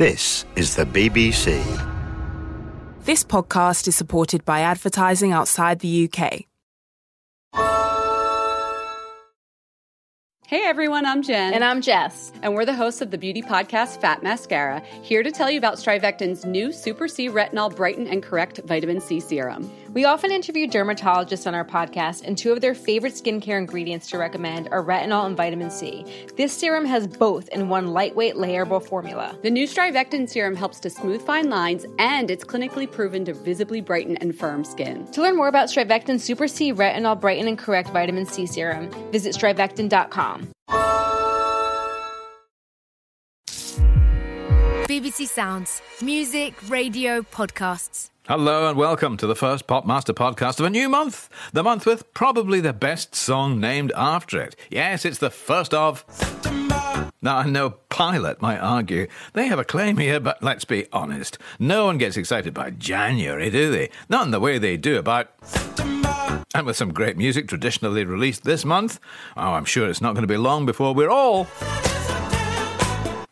This is the BBC. This podcast is supported by advertising outside the UK. Hey everyone, I'm Jen. And I'm Jess. And we're the hosts of the beauty podcast Fat Mascara, here to tell you about StriVectin's new Super C Retinol Brighten and Correct Vitamin C Serum. We often interview dermatologists on our podcast, and two of their favorite skincare ingredients to recommend are retinol and vitamin C. This serum has both in one lightweight, layerable formula. The new StriVectin serum helps to smooth fine lines, and it's clinically proven to visibly brighten and firm skin. To learn more about StriVectin Super C Retinol Brighten and Correct Vitamin C Serum, visit strivectin.com. BBC Sounds. Music, radio, podcasts. Hello and welcome to the first Pop Master podcast of a new month. The month with probably the best song named after it. Yes, it's the first of... September. Now, I know Pilot might argue they have a claim here, but let's be honest. No one gets excited by January, do they? Not in the way they do about... September. And with some great music traditionally released this month, I'm sure it's not going to be long before we're all...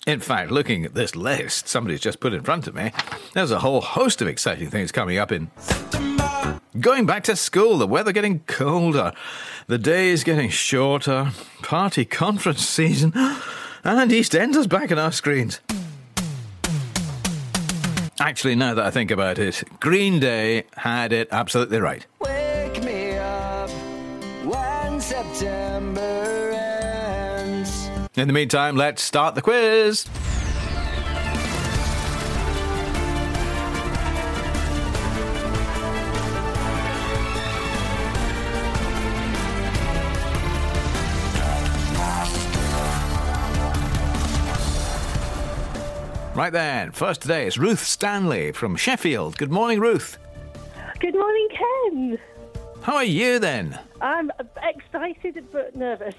In fact, looking at this list somebody's just put in front of me, there's a whole host of exciting things coming up in September. Going back to school, the weather getting colder, the days getting shorter, party conference season, and East Ender's back on our screens. Actually, now that I think about it, Green Day had it absolutely right. Wake me up when September. In the meantime, let's start the quiz. Right then, first today is Ruth Stanley from Sheffield. Good morning, Ruth. Good morning, Ken. How are you then? I'm excited but nervous.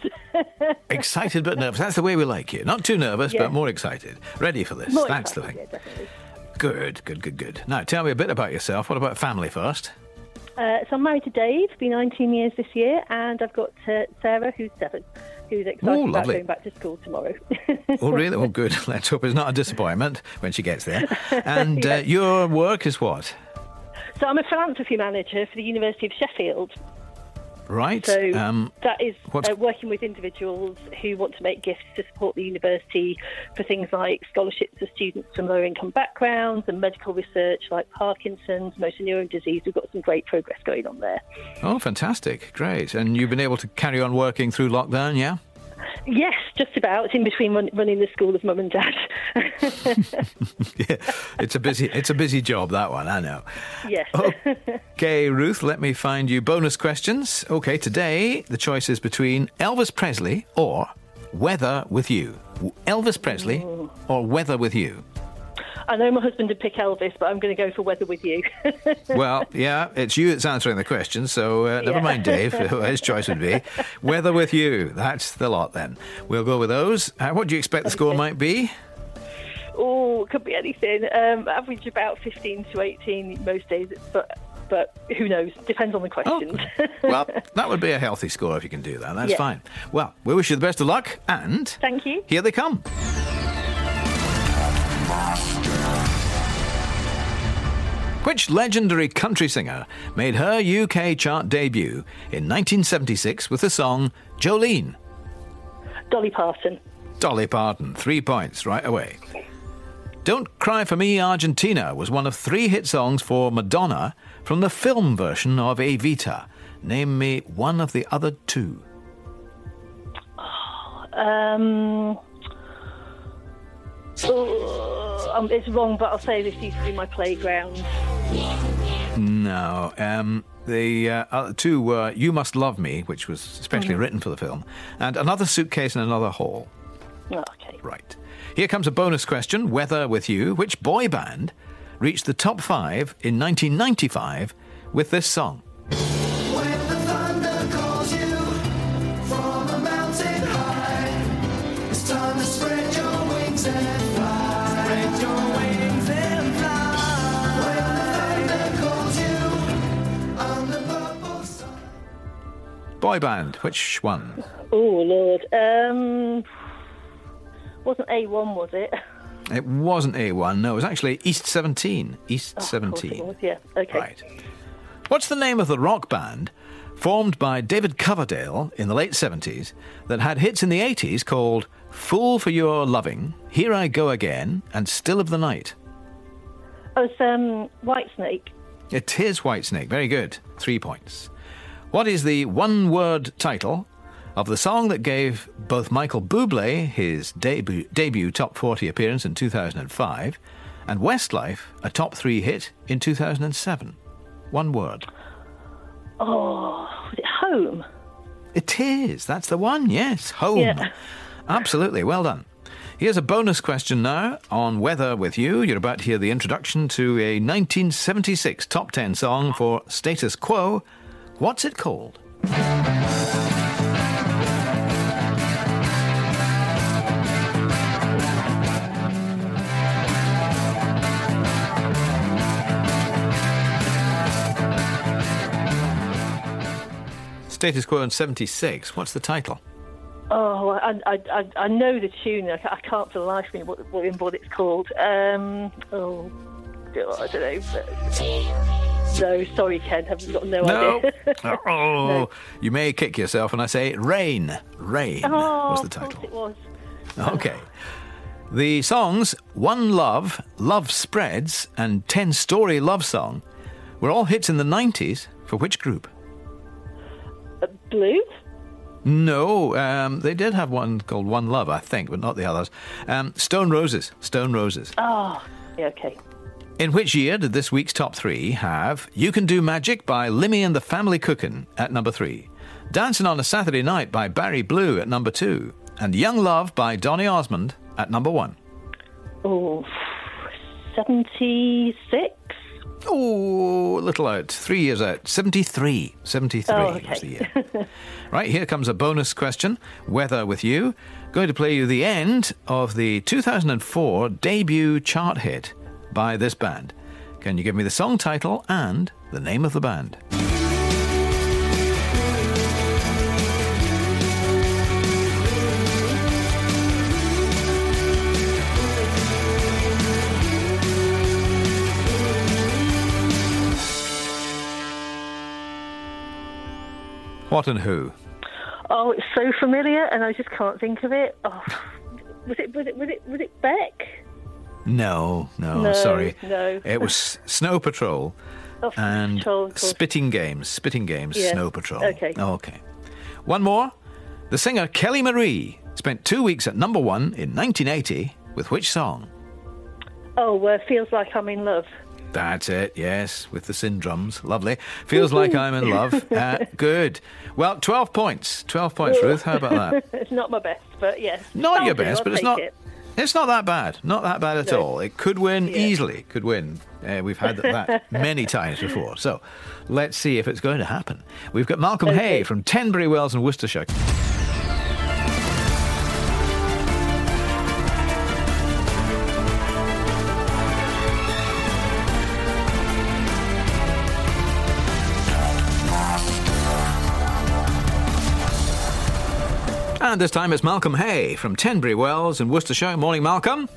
Excited but nervous. That's the way we like you. Not too nervous, yeah. But more excited. Ready for this. More That's excited, the thing. Yeah, definitely. Good. Now, tell me a bit about yourself. What about family first? So I'm married to Dave, been 19 years this year, and I've got Sarah, who's 7, who's excited about going back to school tomorrow. Oh, really? Oh, good. Let's hope it's not a disappointment when she gets there. And yeah. Your work is what? So I'm a philanthropy manager for the University of Sheffield. Right. So that is working with individuals who want to make gifts to support the university for things like scholarships for students from lower income backgrounds and medical research like Parkinson's, motor neuron disease. We've got some great progress going on there. Oh, fantastic. Great. And you've been able to carry on working through lockdown, yeah? Yes, just about. It's in between running the school of mum and dad. Yeah, it's a busy job, that one, I know. Yes. Okay, Ruth, let me find you bonus questions. Okay, today the choice is between Elvis Presley or Weather With You. Elvis Presley or Weather With You? I know my husband would pick Elvis, but I'm going to go for Weather With You. Well, yeah, it's you that's answering the question, so never mind Dave, his choice would be. Weather With You, that's the lot then. We'll go with those. What do you expect the score might be? Oh, it could be anything. Average about 15 to 18 most days, but who knows? Depends on the questions. Oh. Well, that would be a healthy score if you can do that. That's fine. Well, we wish you the best of luck, and... Thank you. Here they come. Which legendary country singer made her UK chart debut in 1976 with the song Jolene? Dolly Parton. Dolly Parton. 3 points right away. Don't Cry For Me, Argentina was one of 3 hit songs for Madonna from the film version of Evita. Name me one of the other 2. It's wrong, but I'll say this used to be my playground. No, the other 2 were You Must Love Me, which was especially written for the film, and Another Suitcase in Another Hall. Oh, okay. Right. Here comes a bonus question, Weather With You. Which boy band reached the top 5 in 1995 with this song? When the thunder calls you from a mountain high, it's time to spread your wings and... Boy band, which one? Oh, Lord. Wasn't A1, was it? It wasn't A1, no. It was actually East 17. East 17. Of course it was, yeah. Okay. Right. What's the name of the rock band formed by David Coverdale in the late 70s that had hits in the 80s called Fool for Your Loving, Here I Go Again, and Still of the Night? Oh, it's Whitesnake. It is Whitesnake. Very good. 3 points. What is the one-word title of the song that gave both Michael Bublé his debut top 40 appearance in 2005 and Westlife a top 3 hit in 2007? One word. Oh, was it Home? It is. That's the one, yes. Home. Yeah. Absolutely. Well done. Here's a bonus question now on weather with you. You're about to hear the introduction to a 1976 top 10 song for Status Quo. What's it called? Status Quo in 76. What's the title? Oh, I know the tune. I can't for the life of me what it's called. I don't know. No, sorry, Ken. I've got no idea. Oh, no. You may kick yourself when I say Rain. Rain was the title. Of course it was. Okay. The songs One Love, Love Spreads, and 10-Story Love Song were all hits in the 90s for which group? Blue? No, they did have one called One Love, I think, but not the others. Stone Roses. Stone Roses. Oh, yeah, okay. In which year did this week's top 3 have You Can Do Magic by Limmy and the Family Cookin' at number 3, Dancing on a Saturday Night by Barry Blue at number 2, and Young Love by Donny Osmond at number 1? Oh, 76? Oh, a little out. 3 years out. 73. 73 was the year. Right, here comes a bonus question. Weather with you. Going to play you the end of the 2004 debut chart hit by this band. Can you give me the song title and the name of the band? What and who? Oh, it's so familiar, and I just can't think of it. Oh, was it Beck? No, sorry. No, it was Snow Patrol and Patrol, Spitting Games. Spitting Games, yeah. Snow Patrol. Okay. One more. The singer Kelly Marie spent 2 weeks at number 1 in 1980 with which song? Oh, Feels Like I'm in Love. That's it, yes, with the Syndromes. Lovely. Feels Like I'm in Love. Good. Well, 12 points. 12 points, Ruth. How about that? It's not my best, but yes. Not your best, but it's not that bad. Not that bad at all. It could win easily. Could win. We've had that many times before. So let's see if it's going to happen. We've got Malcolm Hay from Tenbury Wells in Worcestershire. And this time it's Malcolm Hay from Tenbury Wells in Worcestershire. Morning, Malcolm.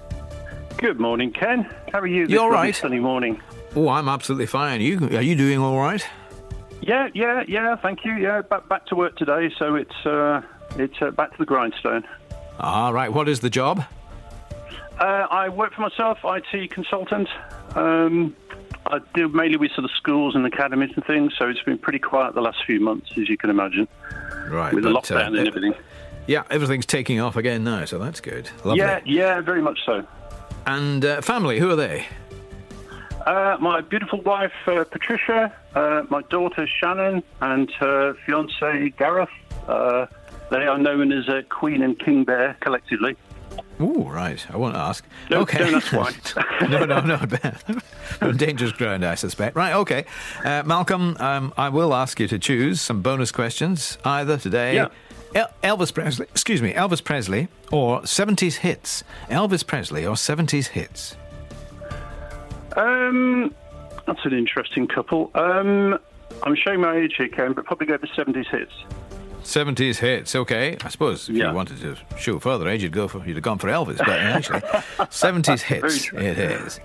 Good morning, Ken. How are you? You're right. Sunny morning. Oh, I'm absolutely fine. Are you doing all right? Yeah. Thank you. Yeah, back to work today, so it's back to the grindstone. All right. What is the job? I work for myself, IT consultant. I deal mainly with sort of schools and academies and things, so it's been pretty quiet the last few months, as you can imagine. Right. With the lockdown and everything. Yeah, everything's taking off again now, so that's good. Lovely. Yeah, very much so. And family, who are they? My beautiful wife, Patricia, my daughter, Shannon, and her fiancé, Gareth. They are known as Queen and King Bear, collectively. Ooh, right. I won't ask. No, okay. Don't ask why. No. Dangerous ground, I suspect. Right, okay. Malcolm, I will ask you to choose some bonus questions, either today... Yeah. Elvis Presley or 70s hits? Elvis Presley or 70s hits? That's an interesting couple. I'm showing my age here, Ken, but probably go for 70s hits. 70s hits, okay. I suppose if you wanted to shoot further age, you'd have gone for Elvis, but actually, 70s hits it is.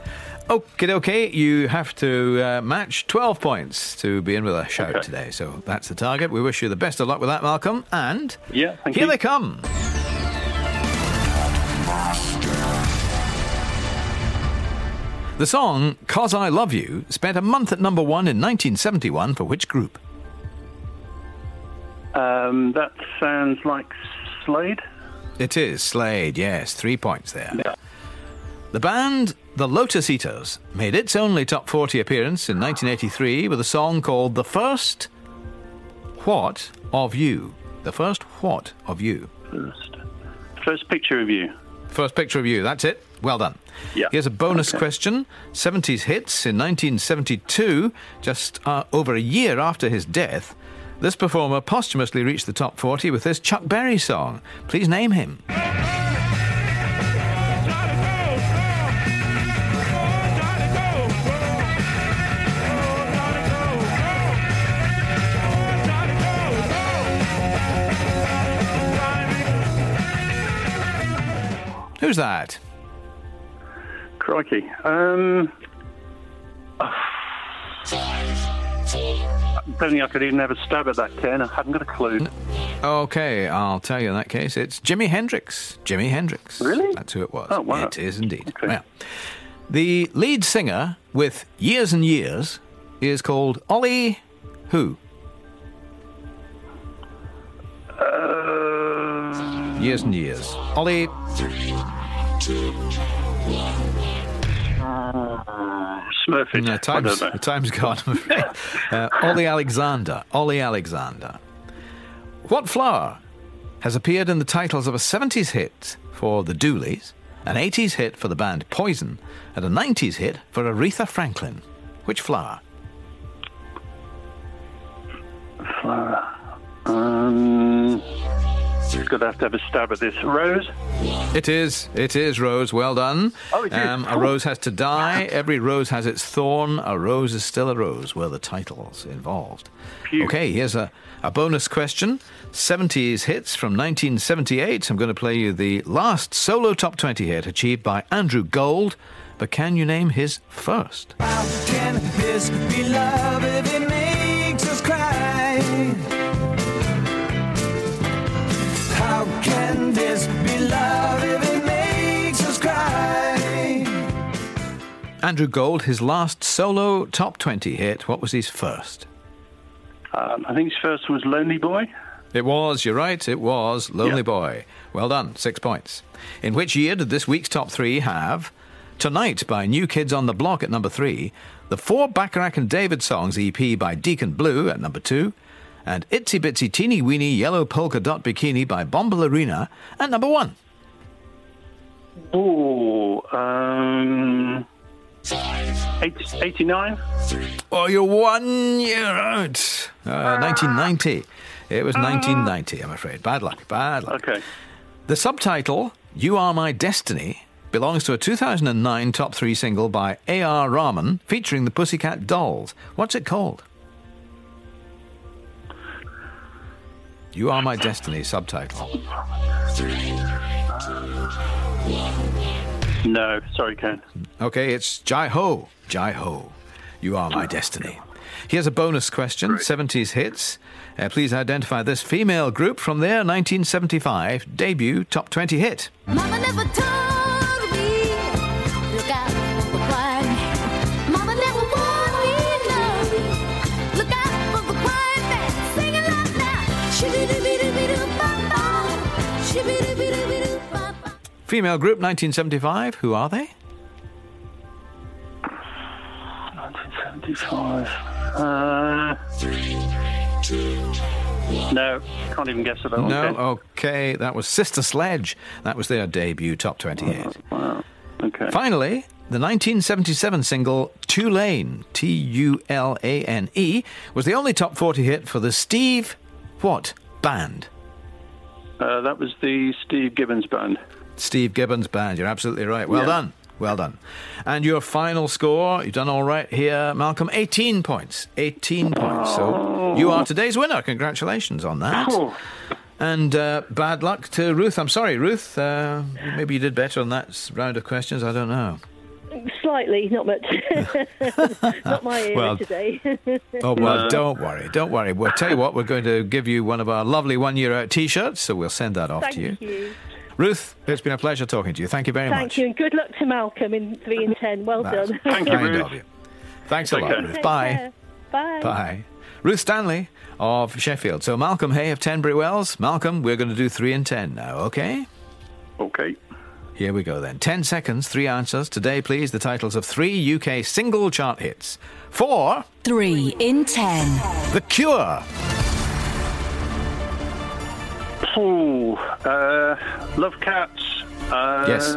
Okay, okay. You have to match 12 points to be in with a shout today. So that's the target. We wish you the best of luck with that, Malcolm. And here they come. The song "Cause I Love You" spent a month at number one in 1971 for which group? That sounds like Slade. It is Slade, yes. 3 points there. Yeah. The band The Lotus Eaters made its only top 40 appearance in 1983 with a song called "The First What of You." The First What of You? First Picture of You. First Picture of You, that's it. Well done. Yeah. Here's a bonus question. 70s hits in 1972, just over a year after his death, this performer posthumously reached the top 40 with this Chuck Berry song. Please name him. Who's that? Crikey. I'm telling you, I could even have a stab at that, Ken. I haven't got a clue. Okay, I'll tell you in that case. It's Jimi Hendrix. Jimi Hendrix. Really? That's who it was. Oh, wow. It is indeed. Okay. Well, the lead singer with Years and Years is called Ollie who? Years and Years. Ollie. 3, 2, 1. Smurfy. No, the time's gone, I'm afraid. Ollie Alexander. What flower has appeared in the titles of a 70s hit for the Dooleys, an 80s hit for the band Poison, and a 90s hit for Aretha Franklin? Which flower? Flower. You're going to have a stab at this. Rose? It is Rose. Well done. Oh, it is. A rose has to die. Every rose has its thorn. A rose is still a rose were the titles involved. Phew. Okay, here's a bonus question. 70s hits from 1978. I'm going to play you the last solo top 20 hit achieved by Andrew Gold. But can you name his first? How can this be love if it makes us cry? How can this be love if it makes us cry? Andrew Gold, his last solo top 20 hit. What was his first? I think his first was Lonely Boy. It was, you're right, it was Lonely Boy. Well done, 6 points. In which year did this week's top three have Tonight by New Kids on the Block at number 3, the 4 Bacharach and David songs EP by Deacon Blue at number 2, and Itsy Bitsy Teeny Weeny Yellow Polka Dot Bikini by Bombalurina at number 1? Oh, 89? Oh, you're 1 year out. 1990. It was 1990, I'm afraid. Bad luck. Okay. The subtitle, You Are My Destiny, belongs to a 2009 top 3 single by A.R. Rahman featuring the Pussycat Dolls. What's it called? You Are My Destiny subtitle. 3, 2, 1. No, sorry, Ken. Okay, it's Jai Ho. You Are My Destiny. Here's a bonus question, 70s hits. Please identify this female group from their 1975 debut top 20 hit. Mama never told me, look out for pride. Mama never warned me, no. Look out for pride, that's singing loud now. Female group 1975, who are they? 1975. 3, 2, 1. No, can't even guess at that one. No, okay, that was Sister Sledge. That was their debut top 28. Wow. Okay. Finally, the 1977 single Tulane, Tulane, was the only top 40 hit for the Steve what band? That was the Steve Gibbons Band. You're absolutely right. Well done. Well done. And your final score, you've done all right here, Malcolm, 18 points. 18 points. So you are today's winner. Congratulations on that. And bad luck to Ruth. I'm sorry, Ruth. Maybe you did better on that round of questions. I don't know. Slightly, not much. Not my area today. Oh, well, don't worry. Don't worry. We'll tell you what, we're going to give you one of our lovely one-year-out T-shirts, so we'll send that off to you. Thank you. Ruth, it's been a pleasure talking to you. Thank you very much. Thank you, and good luck to Malcolm in 3 and 10. Well done. Thank you, Ruth. Thanks a lot, Ruth. Bye. Bye. Bye. Ruth Stanley of Sheffield. So Malcolm Hay of Tenbury Wells. Malcolm, we're going to do 3 and 10 now, okay? Okay. Here we go then. 10 seconds, 3 answers. Today, please, the titles of 3 UK single chart hits. For... 3 in 10. The Cure. Love Cats. Yes.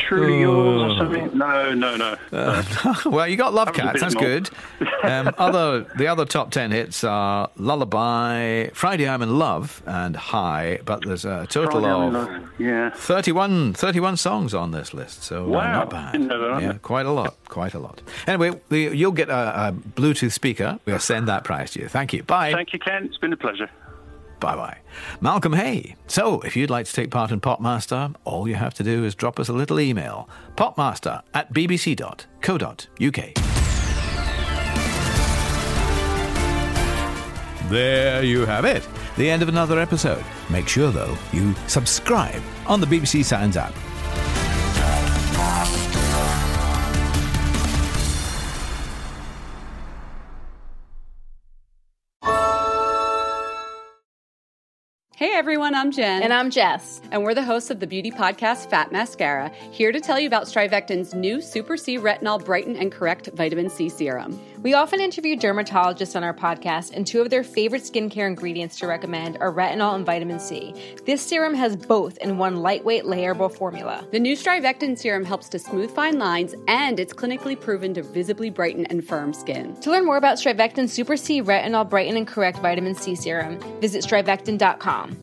Truly Yours or something? No. Well, you got Love Cats. That's good. The other top 10 hits are Lullaby, Friday I'm in Love, and High. But there's a total of 31 songs on this list. So not bad. Didn't know that, quite a lot. Anyway, you'll get a Bluetooth speaker. We'll send that prize to you. Thank you. Bye. Thank you, Ken. It's been a pleasure. Bye-bye. Malcolm Hay. So, if you'd like to take part in Pop Master, all you have to do is drop us a little email. popmaster@bbc.co.uk. There you have it. The end of another episode. Make sure, though, you subscribe on the BBC Sounds app. Hey everyone, I'm Jen. And I'm Jess. And we're the hosts of the beauty podcast Fat Mascara, here to tell you about StriVectin's new Super C Retinol Brighten and Correct Vitamin C Serum. We often interview dermatologists on our podcast, and 2 of their favorite skincare ingredients to recommend are retinol and vitamin C. This serum has both in one lightweight, layerable formula. The new StriVectin serum helps to smooth fine lines, and it's clinically proven to visibly brighten and firm skin. To learn more about StriVectin Super C Retinol Brighten and Correct Vitamin C Serum, visit StriVectin.com.